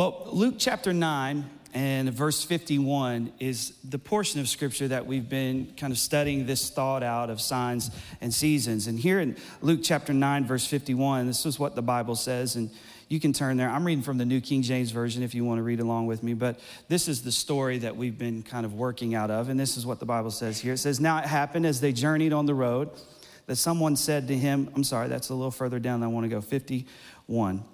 Well, Luke chapter 9 and verse 51 is the portion of scripture that we've been kind of studying this thought out of signs and seasons. And here in Luke chapter 9, verse 51, this is what the Bible says. And you can turn there. I'm reading from the New King James Version if you want to read along with me. But this is the story that we've been kind of working out of. And this is what the Bible says here. It says, now it happened as they journeyed on the road that someone said to him, I'm sorry, that's a little further down than I want to go, 51.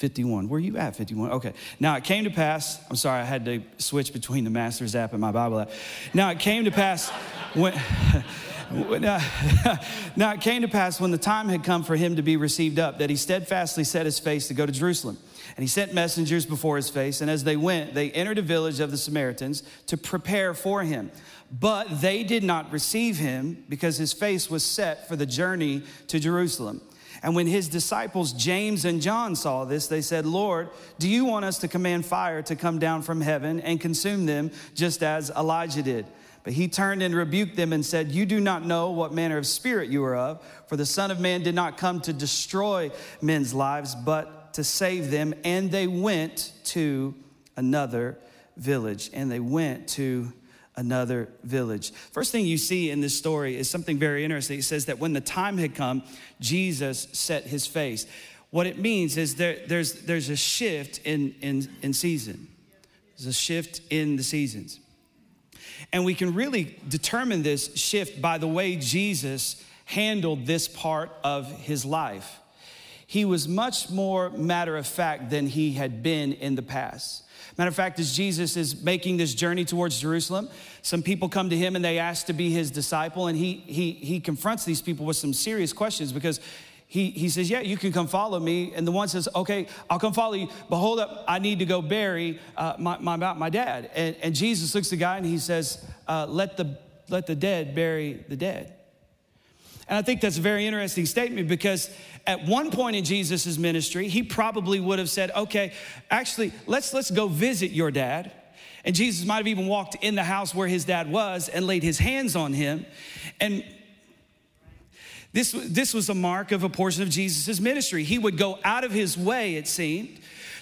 Where are you at, 51? Okay. Now it came to pass. I'm sorry, I had to switch between the Master's app and my Bible app. Now it came to pass Now it came to pass when the time had come for him to be received up, that he steadfastly set his face to go to Jerusalem. And he sent messengers before his face. And as they went, they entered a village of the Samaritans to prepare for him. But they did not receive him because his face was set for the journey to Jerusalem. And when his disciples, James and John, saw this, they said, Lord, do you want us to command fire to come down from heaven and consume them just as Elijah did? But he turned and rebuked them and said, you do not know what manner of spirit you are of, for the Son of Man did not come to destroy men's lives, but to save them. And they went to another village. First thing you see in this story is something very interesting. It says that when the time had come, Jesus set his face. What it means is there's a shift in season. There's a shift in the seasons. And we can really determine this shift by the way Jesus handled this part of his life. He was much more matter of fact than he had been in the past. Matter of fact, as Jesus is making this journey towards Jerusalem, some people come to him and they ask to be his disciple, and he confronts these people with some serious questions, because he says, yeah, you can come follow me. And the one says, okay, I'll come follow you, but hold up, I need to go bury my dad. And Jesus looks at the guy and he says, let the dead bury the dead. And I think that's a very interesting statement, because at one point in Jesus' ministry, he probably would have said, okay, actually, let's go visit your dad. And Jesus might have even walked in the house where his dad was and laid his hands on him. And this was a mark of a portion of Jesus' ministry. He would go out of his way, it seemed,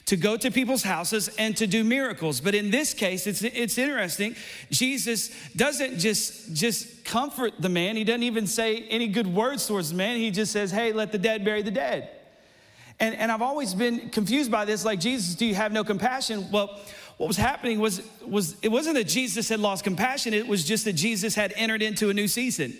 to go to people's houses and to do miracles. But in this case, it's interesting. Jesus doesn't just comfort the man. He doesn't even say any good words towards the man. He just says, hey, let the dead bury the dead. And I've always been confused by this. Like, Jesus, do you have no compassion? Well, what was happening was it wasn't that Jesus had lost compassion. It was just that Jesus had entered into a new season.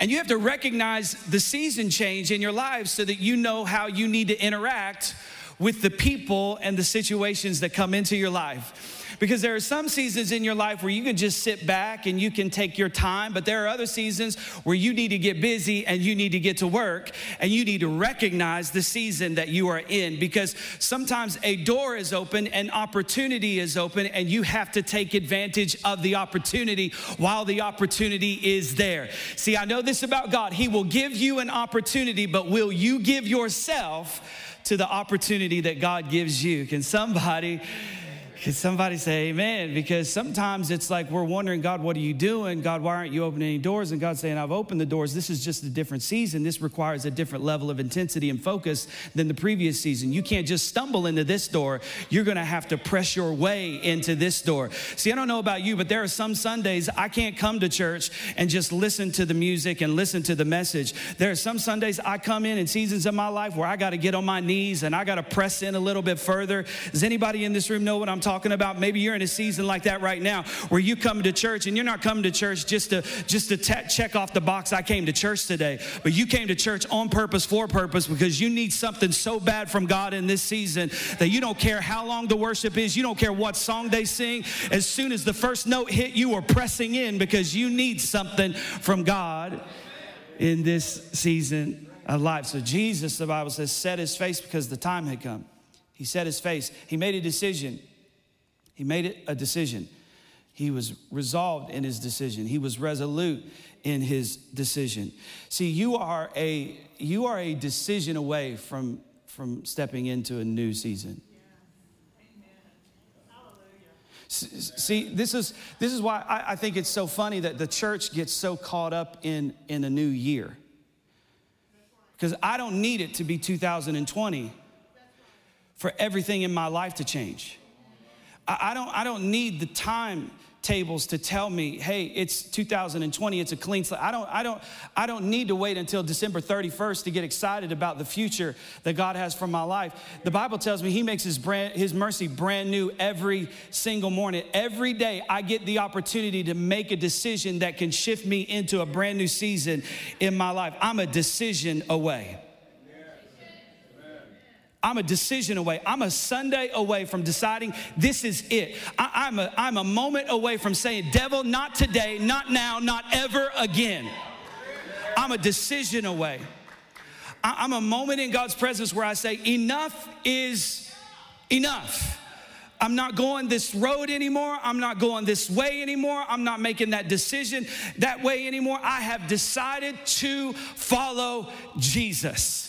And you have to recognize the season change in your lives so that you know how you need to interact with the people and the situations that come into your life. Because there are some seasons in your life where you can just sit back and you can take your time, but there are other seasons where you need to get busy and you need to get to work, and you need to recognize the season that you are in, because sometimes a door is open, an opportunity is open, and you have to take advantage of the opportunity while the opportunity is there. See, I know this about God. He will give you an opportunity, but will you give yourself to the opportunity that God gives you? Can somebody say amen? Because sometimes it's like we're wondering, God, what are you doing? God, why aren't you opening any doors? And God's saying, I've opened the doors. This is just a different season. This requires a different level of intensity and focus than the previous season. You can't just stumble into this door. You're going to have to press your way into this door. See, I don't know about you, but there are some Sundays I can't come to church and just listen to the music and listen to the message. There are some Sundays I come in seasons of my life where I got to get on my knees and I got to press in a little bit further. Does anybody in this room know what I'm talking about? Maybe you're in a season like that right now, where you come to church and you're not coming to church just to check off the box, I came to church today, but you came to church on purpose, for purpose, because you need something so bad from God in this season that you don't care how long the worship is, you don't care what song they sing. As soon as the first note hit, you are pressing in because you need something from God in this season of life. So Jesus, the Bible says, set his face because the time had come. He set his face. He made a decision. He was resolved in his decision. He was resolute in his decision. See, you are a decision away from stepping into a new season. See, this is why I think it's so funny that the church gets so caught up in a new year. Because I don't need it to be 2020. for everything in my life to change. I don't need the timetables to tell me, hey, it's 2020, it's a clean slate. I don't need to wait until December 31st to get excited about the future that God has for my life. The Bible tells me he makes his mercy brand new every single morning. Every day I get the opportunity to make a decision that can shift me into a brand new season in my life. I'm a decision away. I'm a decision away. I'm a Sunday away from deciding this is it. I'm a moment away from saying, devil, not today, not now, not ever again. I'm a decision away. I'm a moment in God's presence where I say, enough is enough. I'm not going this road anymore. I'm not going this way anymore. I'm not making that decision that way anymore. I have decided to follow Jesus.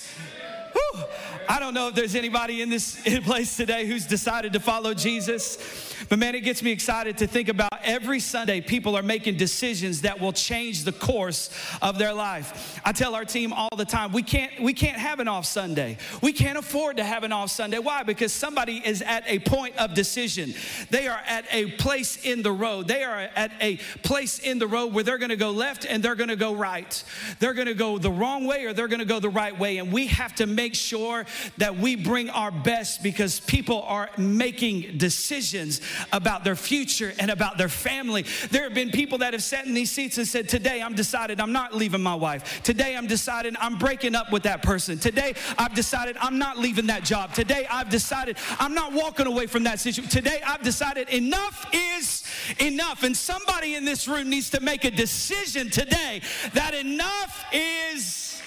Whew. I don't know if there's anybody in this place today who's decided to follow Jesus, but man, it gets me excited to think about every Sunday people are making decisions that will change the course of their life. I tell our team all the time, we can't have an off Sunday. We can't afford to have an off Sunday. Why? Because somebody is at a point of decision. They are at a place in the road. They are at a place in the road where they're going to go left and they're going to go right. They're going to go the wrong way or they're going to go the right way, and we have to make sure that we bring our best because people are making decisions about their future and about their family. There have been people that have sat in these seats and said, today I'm decided I'm not leaving my wife. Today I'm decided I'm breaking up with that person. Today I've decided I'm not leaving that job. Today I've decided I'm not walking away from that situation. Today I've decided enough is enough. And somebody in this room needs to make a decision today that enough is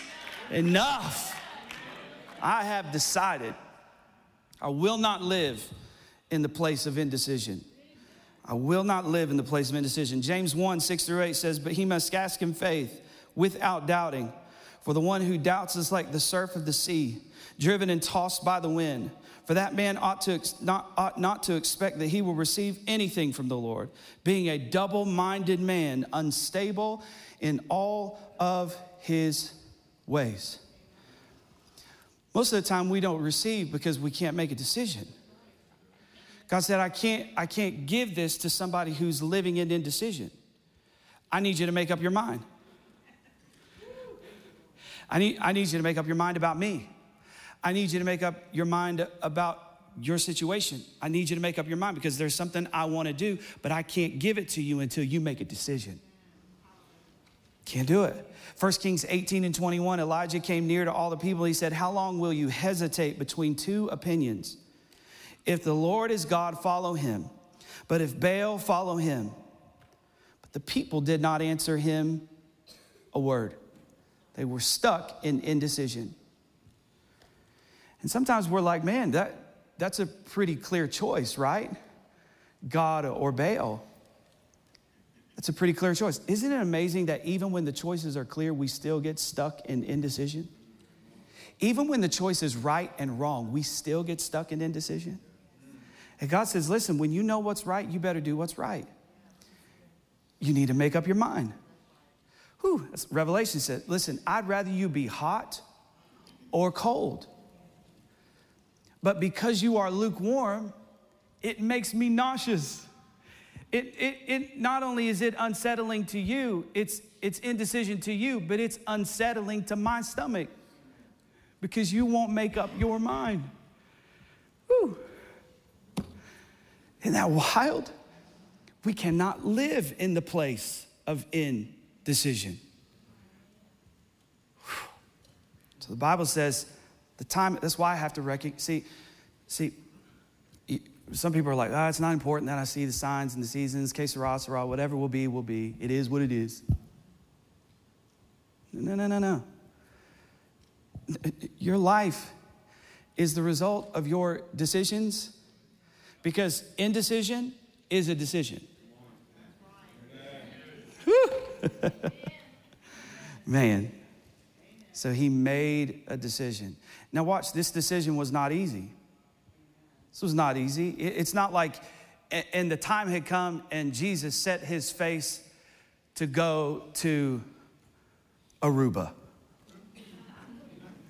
enough. I have decided I will not live in the place of indecision. I will not live in the place of indecision. James 1:6-8 says, but he must ask in faith without doubting. For the one who doubts is like the surf of the sea, driven and tossed by the wind. For that man ought not to expect that he will receive anything from the Lord, being a double-minded man, unstable in all of his ways. Most of the time we don't receive because we can't make a decision. God said, I can't give this to somebody who's living in indecision. I need you to make up your mind. I need you to make up your mind about me. I need you to make up your mind about your situation. I need you to make up your mind because there's something I want to do, but I can't give it to you until you make a decision. Can't do it. 1 Kings 18:21, Elijah came near to all the people. He said, how long will you hesitate between two opinions? If the Lord is God, follow him. But if Baal, follow him. But the people did not answer him a word. They were stuck in indecision. And sometimes we're like, man, that's a pretty clear choice, right? God or Baal. It's a pretty clear choice. Isn't it amazing that even when the choices are clear, we still get stuck in indecision? Even when the choice is right and wrong, we still get stuck in indecision. And God says, listen, when you know what's right, you better do what's right. You need to make up your mind. Whew, Revelation said, listen, I'd rather you be hot or cold. But because you are lukewarm, it makes me nauseous. It not only is it unsettling to you, it's indecision to you, but it's unsettling to my stomach because you won't make up your mind. Whew. Isn't that wild? We cannot live in the place of indecision. Whew. So the Bible says the time, that's why I have to recognize, see, some people are like, it's not important that I see the signs and the seasons, que sera, sera, whatever will be, will be. It is what it is. No. Your life is the result of your decisions because indecision is a decision. Man. So he made a decision. Now watch, this decision was not easy. This was not easy. It's not like, and the time had come and Jesus set his face to go to Aruba.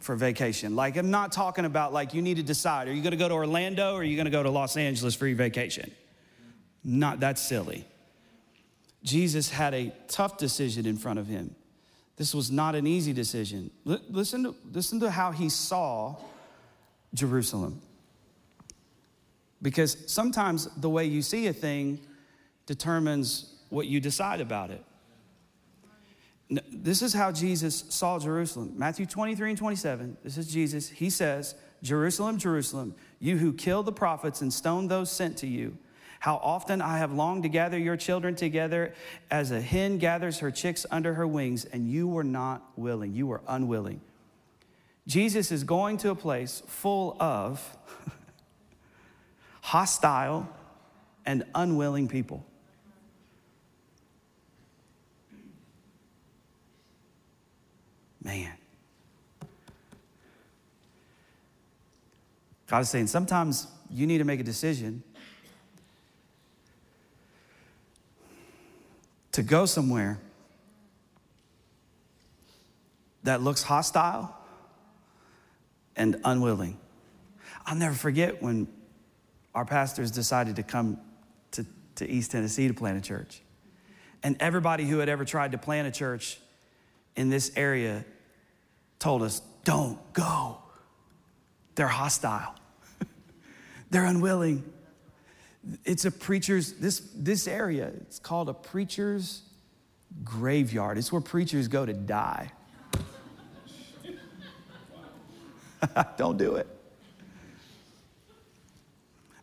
for vacation. Like, I'm not talking about like you need to decide, are you gonna go to Orlando or are you gonna go to Los Angeles for your vacation? Not that silly. Jesus had a tough decision in front of him. This was not an easy decision. Listen to how he saw Jerusalem. Because sometimes the way you see a thing determines what you decide about it. This is how Jesus saw Jerusalem. Matthew 23 and 27, this is Jesus. He says, "Jerusalem, Jerusalem, you who kill the prophets and stone those sent to you. How often I have longed to gather your children together as a hen gathers her chicks under her wings, and you were not willing." You were unwilling. Jesus is going to a place full of hostile and unwilling people. Man. God is saying sometimes you need to make a decision to go somewhere that looks hostile and unwilling. I'll never forget when our pastors decided to come to East Tennessee to plant a church. And everybody who had ever tried to plant a church in this area told us, "Don't go. They're hostile. They're unwilling." It's a preacher's, this area, it's called a preacher's graveyard. It's where preachers go to die. Don't do it.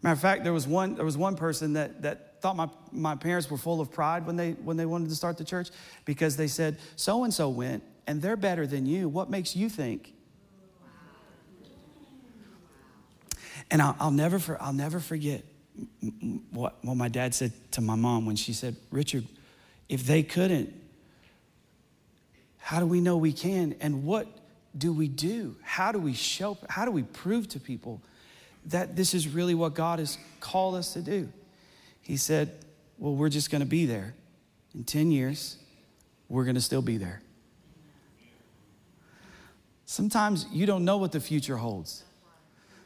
Matter of fact, there was one person that thought my parents were full of pride when they wanted to start the church, because they said, "So-and-so went, and they're better than you. What makes you think?" And I'll never forget what my dad said to my mom when she said, "Richard, if they couldn't, how do we know we can? And what do we do? How do we show? How do we prove to people that this is really what God has called us to do?" He said, "Well, we're just going to be there. In 10 years, we're going to still be there." Sometimes you don't know what the future holds.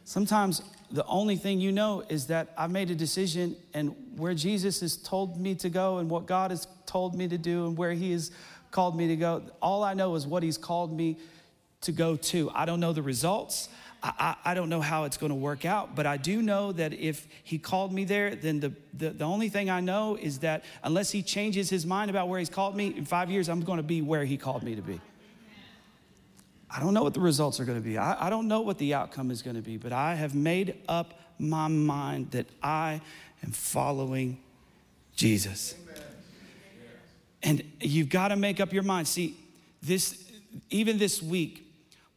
Sometimes the only thing you know is that I've made a decision, and where Jesus has told me to go and what God has told me to do and where he has called me to go, all I know is what he's called me to go to. I don't know the results. I don't know how it's going to work out, but I do know that if he called me there, then the only thing I know is that unless he changes his mind about where he's called me, in 5 years, I'm going to be where he called me to be. I don't know what the results are going to be. I don't know what the outcome is going to be, but I have made up my mind that I am following Jesus. And you've got to make up your mind. See, even this week,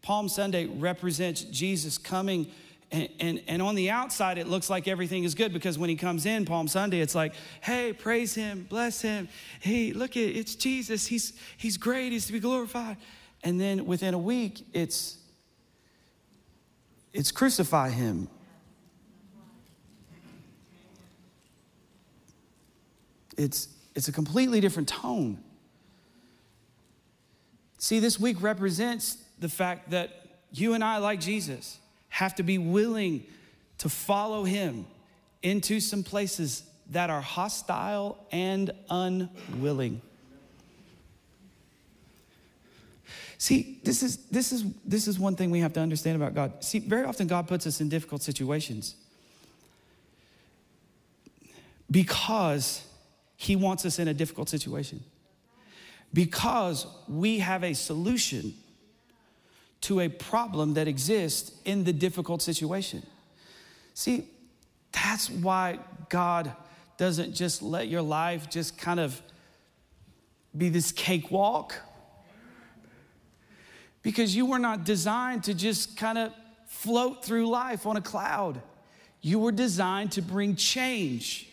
Palm Sunday represents Jesus coming, and on the outside, it looks like everything is good, because when he comes in Palm Sunday, it's like, "Hey, praise him, bless him. Hey, look, it's Jesus. He's great. He's to be glorified." And then within a week, it's crucify him. It's a completely different tone. See, this week represents the fact that you and I, like Jesus, have to be willing to follow him into some places that are hostile and unwilling. See, this is one thing we have to understand about God. See, very often God puts us in difficult situations because he wants us in a difficult situation, because we have a solution to a problem that exists in the difficult situation. See, that's why God doesn't just let your life just kind of be this cakewalk, because you were not designed to just kind of float through life on a cloud. You were designed to bring change.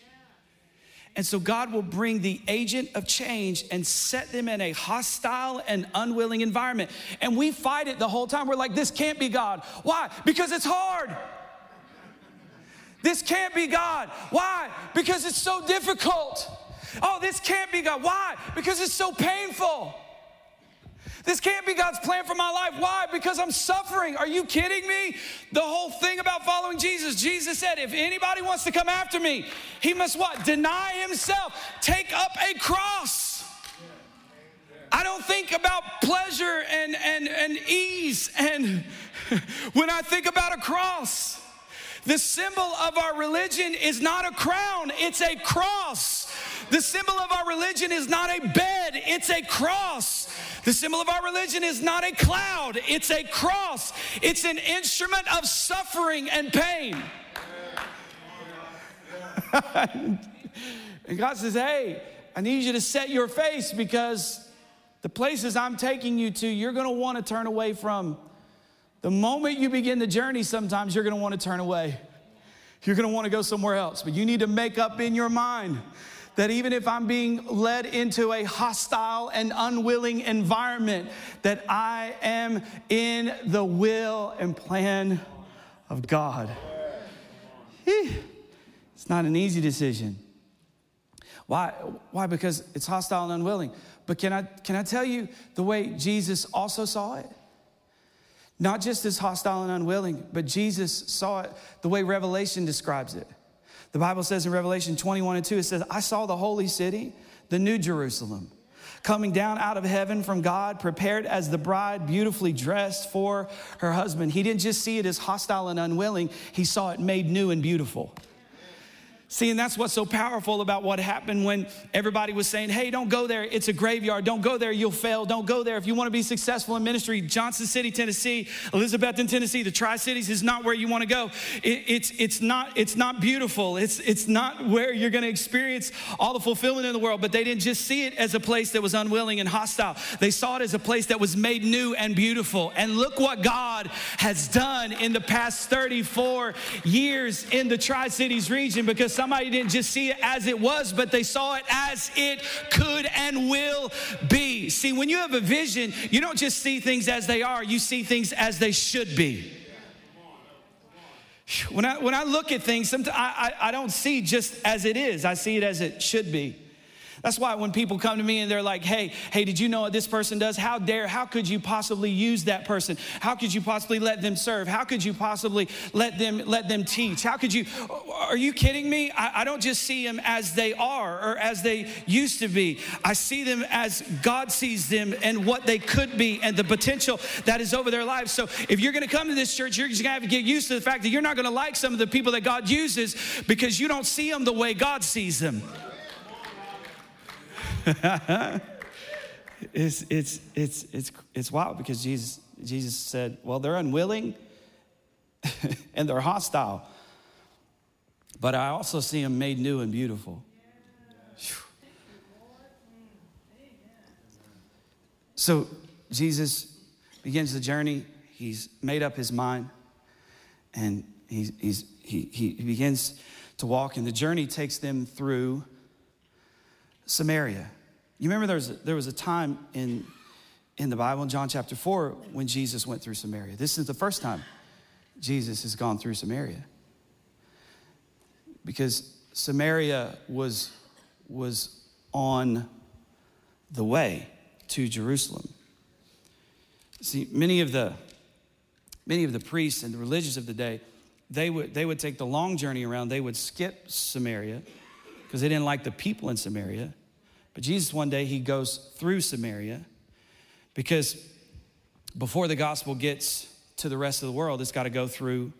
And so God will bring the agent of change and set them in a hostile and unwilling environment. And we fight it the whole time. We're like, "This can't be God." Why? Because it's hard. "This can't be God." Why? Because it's so difficult. "Oh, this can't be God." Why? Because it's so painful. This can't be God's plan for my life. Why? Because I'm suffering. Are you kidding me? The whole thing about following Jesus, Jesus said, if anybody wants to come after me, he must what? Deny himself. Take up a cross. I don't think about pleasure and ease. And when I think about a cross, the symbol of our religion is not a crown, it's a cross. The symbol of our religion is not a bed, it's a cross. The symbol of our religion is not a cloud, it's a cross. It's an instrument of suffering and pain. And God says, hey, I need you to set your face because the places I'm taking you to, you're gonna wanna turn away from. The moment you begin the journey, sometimes you're gonna wanna turn away. You're gonna wanna go somewhere else, but you need to make up in your mind that even if I'm being led into a hostile and unwilling environment, that I am in the will and plan of God. It's not an easy decision. Why? Because it's hostile and unwilling. But can I tell you the way Jesus also saw it? Not just as hostile and unwilling, but Jesus saw it the way Revelation describes it. The Bible says in Revelation 21:2, it says, I saw the holy city, the new Jerusalem, coming down out of heaven from God, prepared as the bride, beautifully dressed for her husband. He didn't just see it as hostile and unwilling. He saw it made new and beautiful. See, and that's what's so powerful about what happened when everybody was saying, hey, don't go there, it's a graveyard. Don't go there, you'll fail. Don't go there. If you want to be successful in ministry, Johnson City, Tennessee, Elizabethton, Tennessee, the Tri-Cities is not where you want to go. It's not beautiful. It's not where you're going to experience all the fulfillment in the world. But they didn't just see it as a place that was unwilling and hostile. They saw it as a place that was made new and beautiful. And look what God has done in the past 34 years in the Tri-Cities region, because somebody didn't just see it as it was, but they saw it as it could and will be. See, when you have a vision, you don't just see things as they are, you see things as they should be. When I look at things, sometimes I don't see just as it is, I see it as it should be. That's why when people come to me and they're like, hey, did you know what this person does? How could you possibly use that person? How could you possibly let them serve? How could you possibly let them teach? How could you, are you kidding me? I don't just see them as they are or as they used to be. I see them as God sees them and what they could be and the potential that is over their lives. So if you're gonna come to this church, you're just gonna have to get used to the fact that you're not gonna like some of the people that God uses because you don't see them the way God sees them. It's wild because Jesus said, well, they're unwilling and they're hostile, but I also see them made new and beautiful. Yeah. So Jesus begins the journey. He's made up his mind, and he begins to walk, and the journey takes them through Samaria. You remember there was a time in the Bible in John chapter 4 when Jesus went through Samaria. This is the first time Jesus has gone through Samaria, because Samaria was on the way to Jerusalem. See, many of the priests and the religious of the day, they would take the long journey around. They would skip Samaria because they didn't like the people in Samaria. But Jesus, one day, he goes through Samaria, because before the gospel gets to the rest of the world, it's got to go through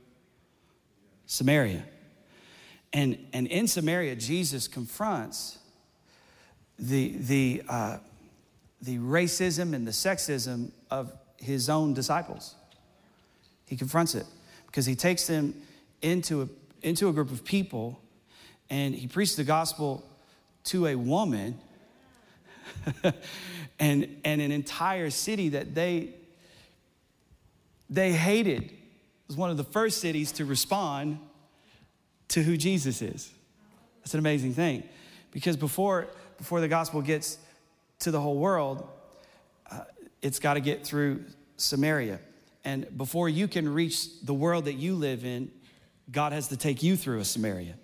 Samaria. And in Samaria, Jesus confronts the racism and the sexism of his own disciples. He confronts it because he takes them into a group of people, and he preached the gospel to a woman and an entire city that they hated. It was one of the first cities to respond to who Jesus is. That's an amazing thing, because before the gospel gets to the whole world, it's got to get through Samaria. And before you can reach the world that you live in, God has to take you through a Samaria,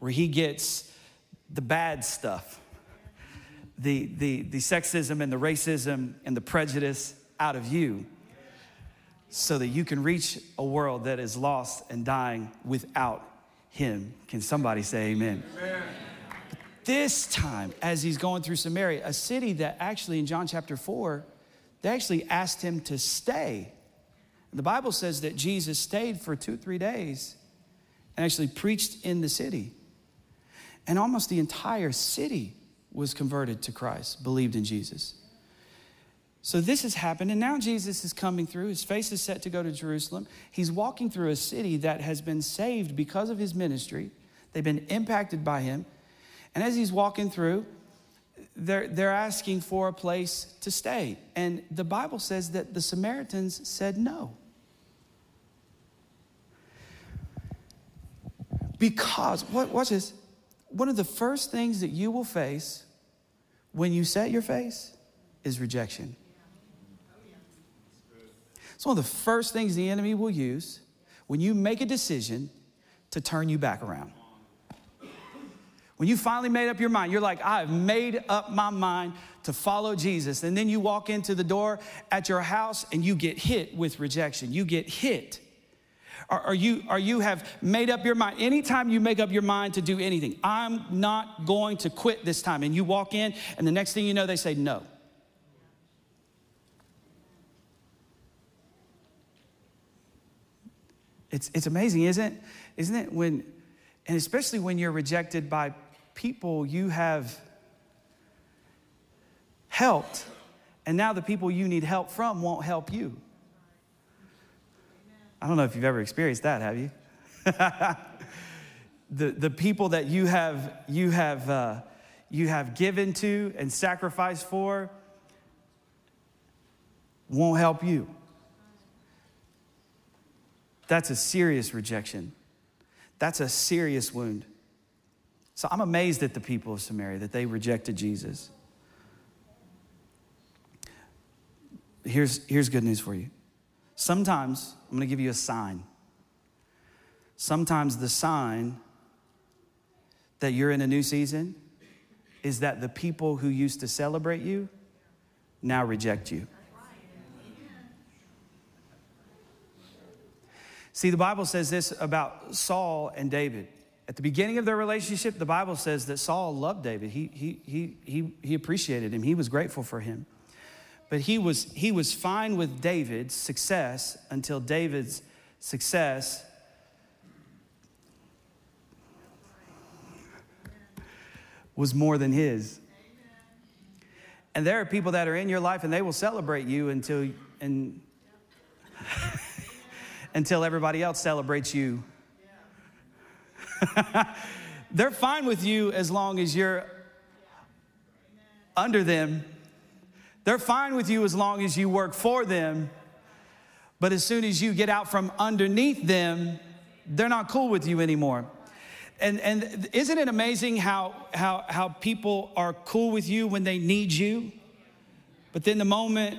where he gets the bad stuff, the sexism and the racism and the prejudice out of you so that you can reach a world that is lost and dying without him. Can somebody say amen? Amen. This time, as he's going through Samaria, a city that actually in John chapter 4, they actually asked him to stay. The Bible says that Jesus stayed for 2-3 days and actually preached in the city. And almost the entire city was converted to Christ, believed in Jesus. So this has happened, and now Jesus is coming through. His face is set to go to Jerusalem. He's walking through a city that has been saved because of his ministry. They've been impacted by him. And as he's walking through, they're asking for a place to stay. And the Bible says that the Samaritans said no. Because, watch this, one of the first things that you will face when you set your face is rejection. It's one of the first things the enemy will use when you make a decision to turn you back around. When you finally made up your mind, you're like, I've made up my mind to follow Jesus. And then you walk into the door at your house and you get hit with rejection. You get hit. Or you have made up your mind. Anytime you make up your mind to do anything, I'm not going to quit this time. And you walk in and the next thing you know, they say no. It's amazing, isn't it? And especially when you're rejected by people you have helped, and now the people you need help from won't help you. I don't know if you've ever experienced that, have you? The people that you have given to and sacrificed for won't help you. That's a serious rejection. That's a serious wound. So I'm amazed at the people of Samaria that they rejected Jesus. Here's good news for you. Sometimes, I'm going to give you a sign. Sometimes the sign that you're in a new season is that the people who used to celebrate you now reject you. See, the Bible says this about Saul and David. At the beginning of their relationship, the Bible says that Saul loved David. He appreciated him. He was grateful for him. But he was fine with David's success until David's success was more than his. And there are people that are in your life and they will celebrate you until everybody else celebrates you. They're fine with you as long as you're under them. They're fine with you as long as you work for them. But as soon as you get out from underneath them, they're not cool with you anymore. And isn't it amazing how people are cool with you when they need you? But then the moment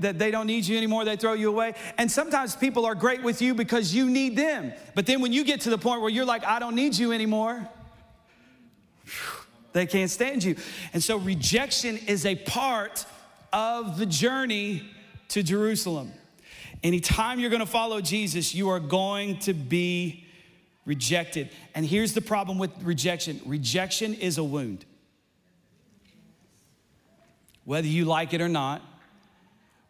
that they don't need you anymore, they throw you away. And sometimes people are great with you because you need them. But then when you get to the point where you're like, I don't need you anymore, they can't stand you. And so rejection is a part of the journey to Jerusalem. Anytime you're going to follow Jesus, you are going to be rejected. And here's the problem with rejection. Rejection is a wound. Whether you like it or not,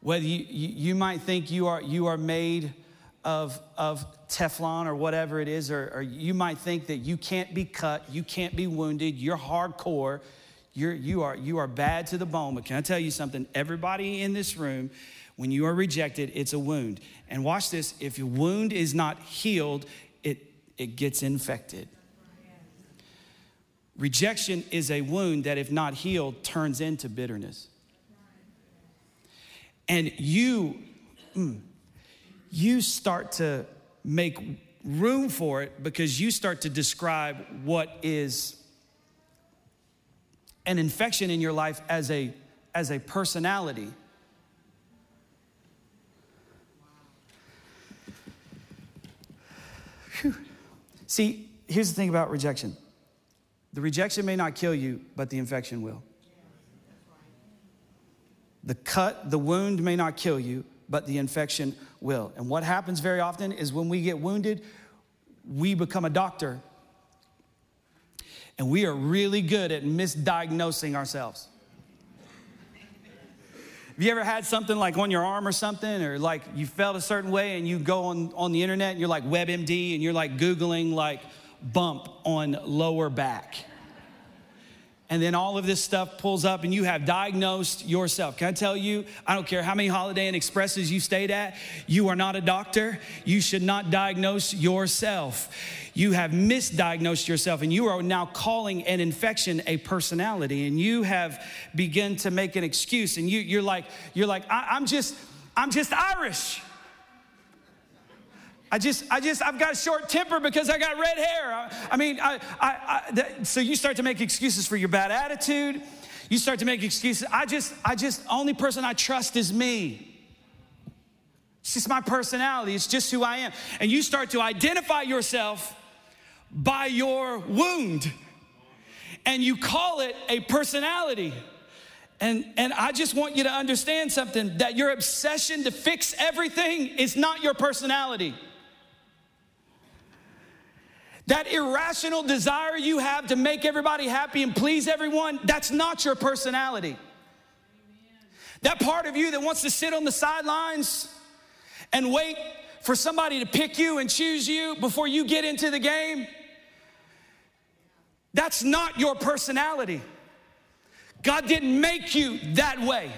whether you might think you are made of Teflon or whatever it is, or you might think that you can't be cut, you can't be wounded, you're hardcore, you are bad to the bone. But can I tell you something? Everybody in this room, when you are rejected, it's a wound. And watch this, if your wound is not healed, it gets infected. Rejection is a wound that, if not healed, turns into bitterness. And you start to make room for it because you start to describe what is an infection in your life as a personality. Whew. See, here's the thing about rejection. The rejection may not kill you, but the infection will. The cut, the wound may not kill you, but the infection will. And what happens very often is when we get wounded, we become a doctor. And we are really good at misdiagnosing ourselves. Have you ever had something like on your arm or something, or like you felt a certain way and you go on the internet and you're like WebMD and you're like Googling like bump on lower back. And then all of this stuff pulls up and you have diagnosed yourself. Can I tell you, I don't care how many Holiday Inn Expresses you stayed at, you are not a doctor. You should not diagnose yourself. You have misdiagnosed yourself and you are now calling an infection a personality, and you have begun to make an excuse, and you're like, I'm just Irish. I've got a short temper because I got red hair. So you start to make excuses for your bad attitude. You start to make excuses. Only person I trust is me. It's just my personality. It's just who I am. And you start to identify yourself by your wound, and you call it a personality. And I just want you to understand something, that your obsession to fix everything is not your personality. That irrational desire you have to make everybody happy and please everyone, that's not your personality. Amen. That part of you that wants to sit on the sidelines and wait for somebody to pick you and choose you before you get into the game, that's not your personality. God didn't make you that way.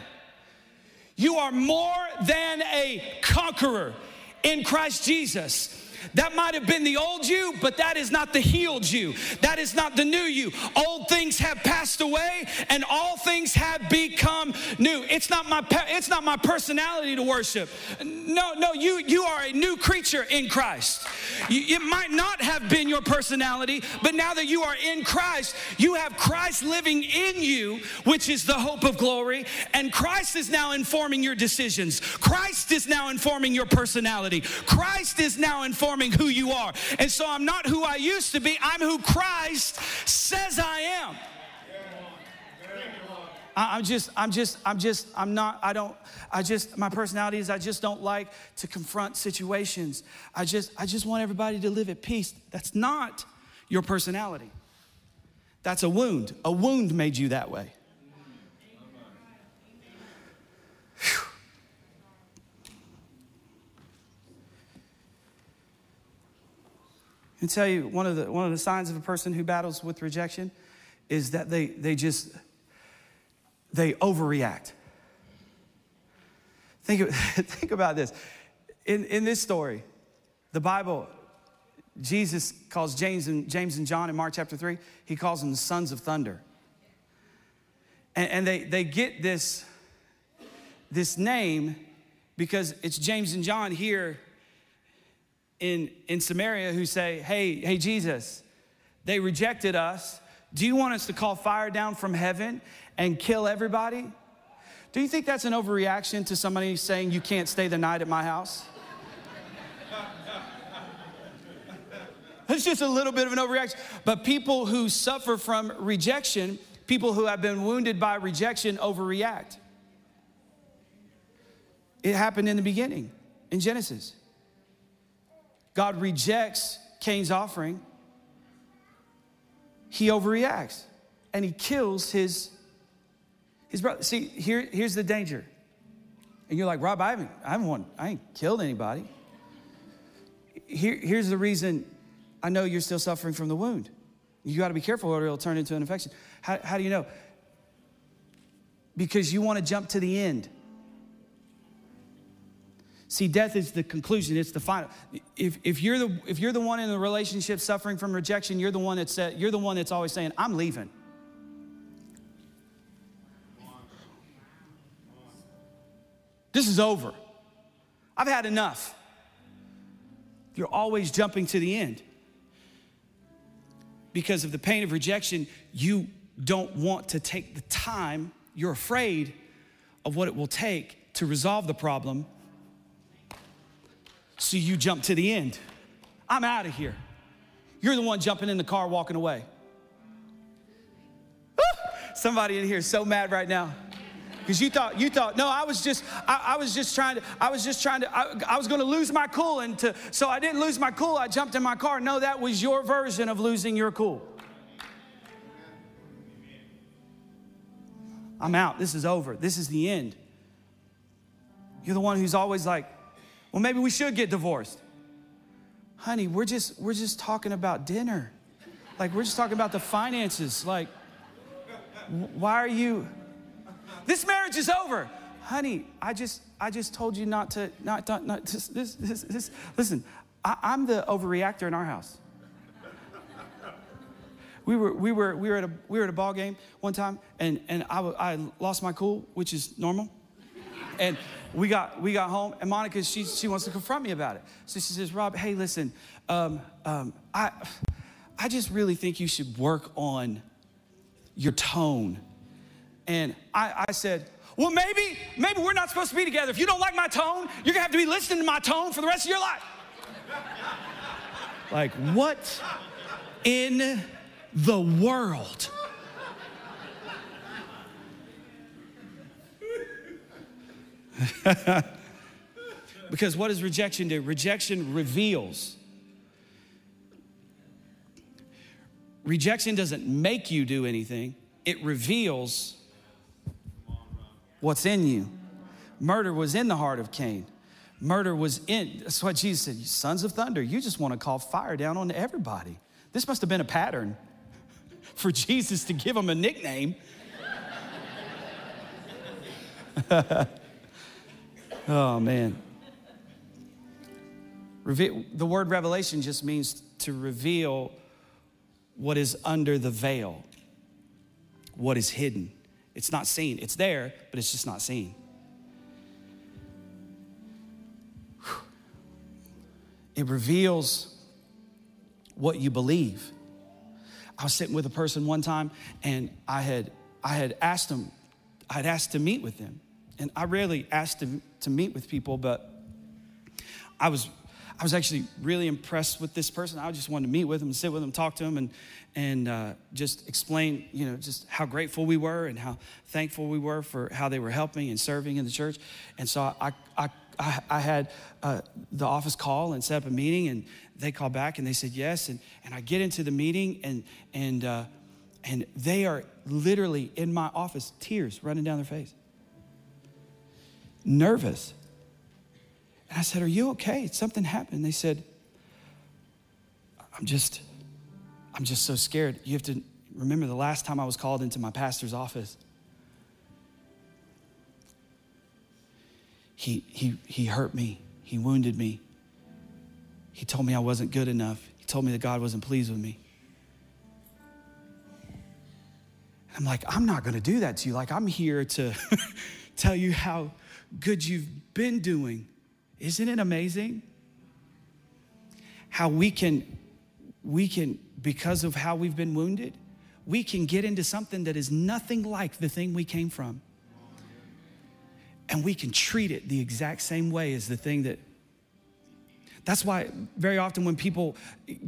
You are more than a conqueror in Christ Jesus. That might have been the old you, but that is not the healed you. That is not the new you. Old things have passed away, and all things have become new. It's not my personality to worship. No, you are a new creature in Christ. It might not have been your personality, but now that you are in Christ, you have Christ living in you, which is the hope of glory, and Christ is now informing your decisions. Christ is now informing your personality. Christ is now informing who you are. And so I'm not who I used to be. I'm who Christ says I am. My personality is I just don't like to confront situations. I just want everybody to live at peace. That's not your personality. That's a wound. A wound made you that way. Whew. And tell you, one of the signs of a person who battles with rejection is that they overreact. Think about this. In this story, the Bible, Jesus calls James and John in Mark chapter 3, he calls them the sons of thunder. And they get this name because it's James and John here in Samaria who say, hey, Jesus, they rejected us. Do you want us to call fire down from heaven and kill everybody? Do you think that's an overreaction to somebody saying you can't stay the night at my house? It's just a little bit of an overreaction. But people who suffer from rejection, people who have been wounded by rejection, overreact. It happened in the beginning, in Genesis. God rejects Cain's offering. He overreacts and he kills his brother. See, here's the danger. And you're like, Rob, I ain't killed anybody. Here's the reason I know you're still suffering from the wound. You gotta be careful or it'll turn into an infection. How do you know? Because you wanna jump to the end. See, death is the conclusion. It's the final. If you're the one in the relationship suffering from rejection, you're the one that's always saying, "I'm leaving." This is over. I've had enough. You're always jumping to the end. Because of the pain of rejection, you don't want to take the time. You're afraid of what it will take to resolve the problem. So you jump to the end. I'm out of here. You're the one jumping in the car, walking away. Woo! Somebody in here is so mad right now. Because you thought, no, I was just trying to lose my cool. And so I didn't lose my cool. I jumped in my car. No, that was your version of losing your cool. I'm out. This is over. This is the end. You're the one who's always like, well, maybe we should get divorced. Honey, we're just talking about dinner. Like, we're just talking about the finances. Like, why are you? This marriage is over. Honey, I just told you not to this. Listen, I'm the overreactor in our house. We were at a ball game one time, and I lost my cool, which is normal. And we got home, and Monica, she wants to confront me about it. So she says, Rob, hey, listen, I just really think you should work on your tone. And I said, well, maybe we're not supposed to be together. If you don't like my tone, you're gonna have to be listening to my tone for the rest of your life. Like, what in the world? Because what does rejection do? Rejection reveals. Rejection doesn't make you do anything. It reveals what's in you. Murder was in the heart of Cain. Murder was in. That's why Jesus said, you sons of thunder, you just want to call fire down on everybody. This must have been a pattern for Jesus to give them a nickname. Oh, man. The word revelation just means to reveal what is under the veil, what is hidden. It's not seen. It's there, but it's just not seen. It reveals what you believe. I was sitting with a person one time, and I had asked to meet with them. And I rarely asked to meet with people, but I was actually really impressed with this person. I just wanted to meet with him, sit with him, talk to him, and just explain, you know, just how grateful we were and how thankful we were for how they were helping and serving in the church. And so I had the office call and set up a meeting, and they called back and they said yes. And I get into the meeting and they are literally in my office, tears running down their face. Nervous. And I said, are you okay? Something happened. They said, I'm just so scared. You have to remember the last time I was called into my pastor's office. He hurt me. He wounded me. He told me I wasn't good enough. He told me that God wasn't pleased with me. And I'm like, I'm not going to do that to you. Like, I'm here to tell you how good you've been doing. Isn't it amazing how we can, because of how we've been wounded, we can get into something that is nothing like the thing we came from. And we can treat it the exact same way as the thing that. That's why very often when people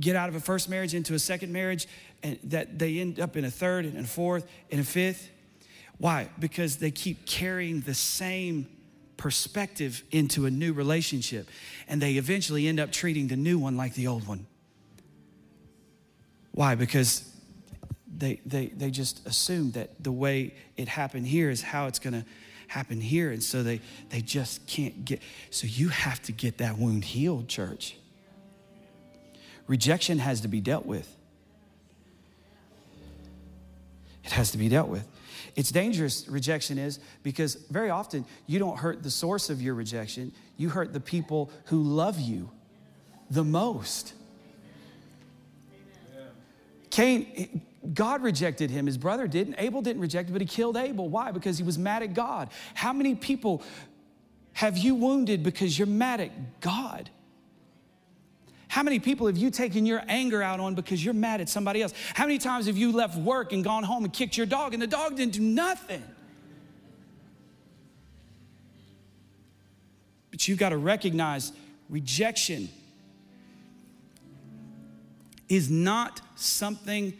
get out of a first marriage into a second marriage, and that they end up in a third and a fourth and a fifth. Why? Because they keep carrying the same perspective into a new relationship, and they eventually end up treating the new one like the old one. Why? Because they just assume that the way it happened here is how it's going to happen here, and so they just can't get. So you have to get that wound healed, church. Rejection has to be dealt with. It has to be dealt with. It's dangerous, rejection is, because very often you don't hurt the source of your rejection. You hurt the people who love you the most. Amen. Cain, God rejected him. His brother didn't. Abel didn't reject him, but he killed Abel. Why? Because he was mad at God. How many people have you wounded because you're mad at God? How many people have you taken your anger out on because you're mad at somebody else? How many times have you left work and gone home and kicked your dog and the dog didn't do nothing? But you've got to recognize rejection is not something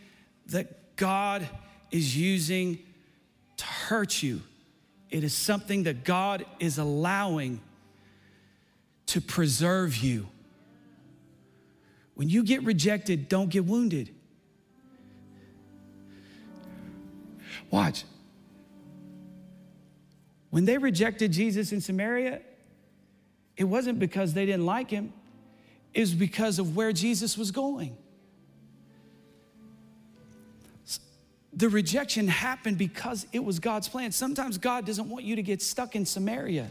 that God is using to hurt you. It is something that God is allowing to preserve you. When you get rejected, don't get wounded. Watch. When they rejected Jesus in Samaria, it wasn't because they didn't like him. It was because of where Jesus was going. The rejection happened because it was God's plan. Sometimes God doesn't want you to get stuck in Samaria.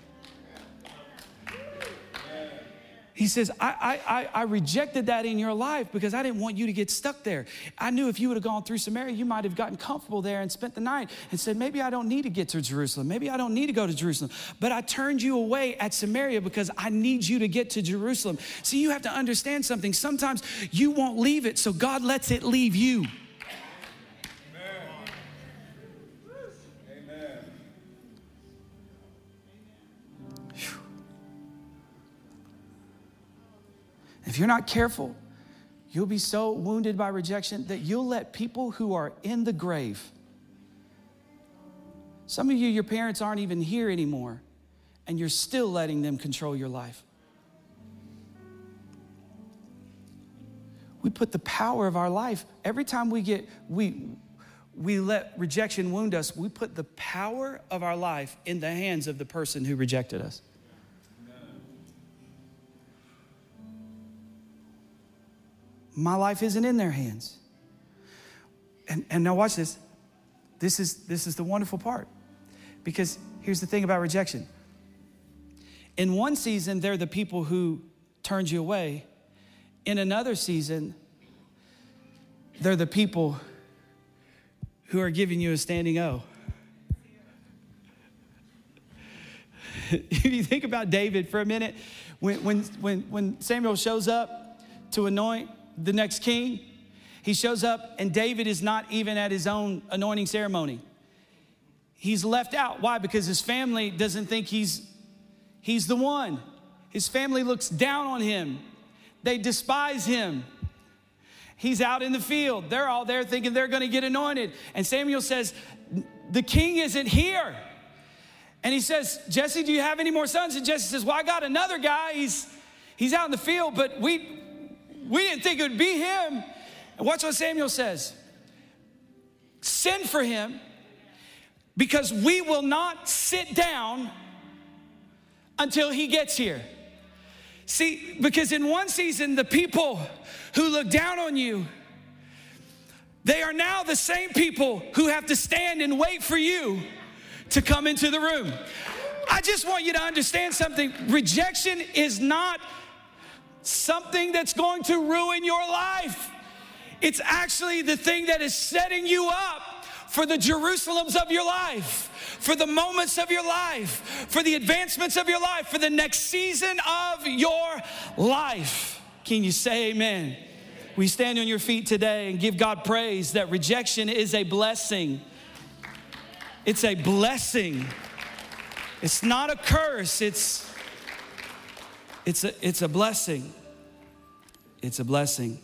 He says, I rejected that in your life because I didn't want you to get stuck there. I knew if you would have gone through Samaria, you might have gotten comfortable there and spent the night and said, maybe I don't need to get to Jerusalem. Maybe I don't need to go to Jerusalem. But I turned you away at Samaria because I need you to get to Jerusalem. See, you have to understand something. Sometimes you won't leave it, so God lets it leave you. If you're not careful, you'll be so wounded by rejection that you'll let people who are in the grave. Some of you, your parents aren't even here anymore, and you're still letting them control your life. We put the power of our life, every time we let rejection wound us, we put the power of our life in the hands of the person who rejected us. My life isn't in their hands. And now watch this. This is the wonderful part. Because here's the thing about rejection. In one season, they're the people who turned you away. In another season, they're the people who are giving you a standing O. If you think about David for a minute, when Samuel shows up to anoint the next king, he shows up and David is not even at his own anointing ceremony. He's left out. Why? Because his family doesn't think he's the one. His family looks down on him. They despise him. He's out in the field. They're all there thinking they're going to get anointed. And Samuel says, the king isn't here. And he says, Jesse, do you have any more sons? And Jesse says, well, I got another guy. He's out in the field, but we didn't think it would be him. And watch what Samuel says. Send for him, because we will not sit down until he gets here. See, because in one season, the people who look down on you, they are now the same people who have to stand and wait for you to come into the room. I just want you to understand something. Rejection is not something that's going to ruin your life. It's actually the thing that is setting you up for the Jerusalems of your life, for the moments of your life, for the advancements of your life, for the next season of your life. Can you say amen? We stand on your feet today and give God praise that rejection is a blessing. It's a blessing. It's not a curse. It's a blessing. It's a blessing.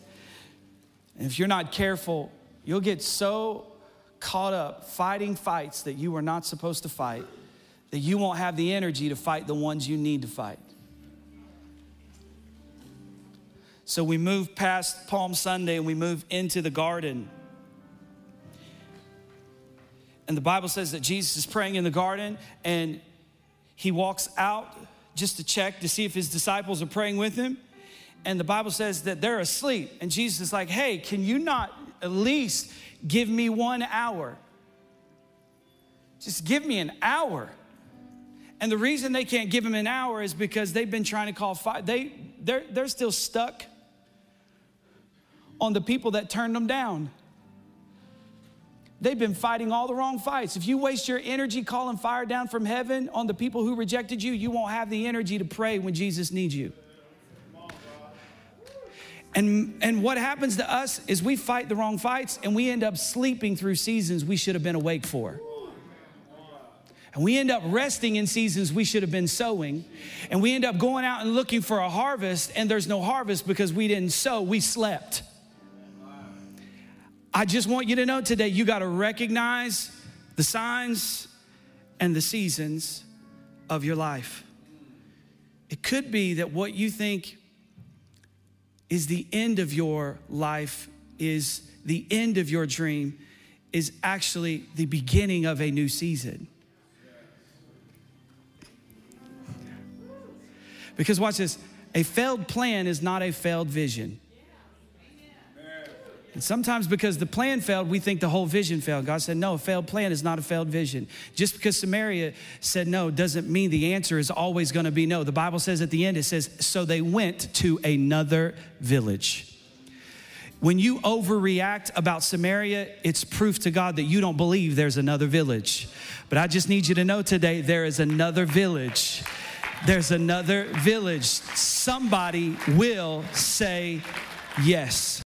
And if you're not careful, you'll get so caught up fighting fights that you were not supposed to fight that you won't have the energy to fight the ones you need to fight. So we move past Palm Sunday and we move into the garden. And the Bible says that Jesus is praying in the garden and he walks out just to check to see if his disciples are praying with him. And the Bible says that they're asleep. And Jesus is like, hey, can you not at least give me 1 hour? Just give me an hour. And the reason they can't give him an hour is because they've been trying to call fire. They're still stuck on the people that turned them down. They've been fighting all the wrong fights. If you waste your energy calling fire down from heaven on the people who rejected you, you won't have the energy to pray when Jesus needs you. And what happens to us is we fight the wrong fights and we end up sleeping through seasons we should have been awake for. And we end up resting in seasons we should have been sowing. And we end up going out and looking for a harvest and there's no harvest because we didn't sow, we slept. I just want you to know today, you got to recognize the signs and the seasons of your life. It could be that what you think is the end of your life, is the end of your dream, is actually the beginning of a new season. Because watch this, a failed plan is not a failed vision. And sometimes because the plan failed, we think the whole vision failed. God said, no, a failed plan is not a failed vision. Just because Samaria said no doesn't mean the answer is always going to be no. The Bible says at the end, it says, so they went to another village. When you overreact about Samaria, it's proof to God that you don't believe there's another village. But I just need you to know today, there is another village. There's another village. Somebody will say yes.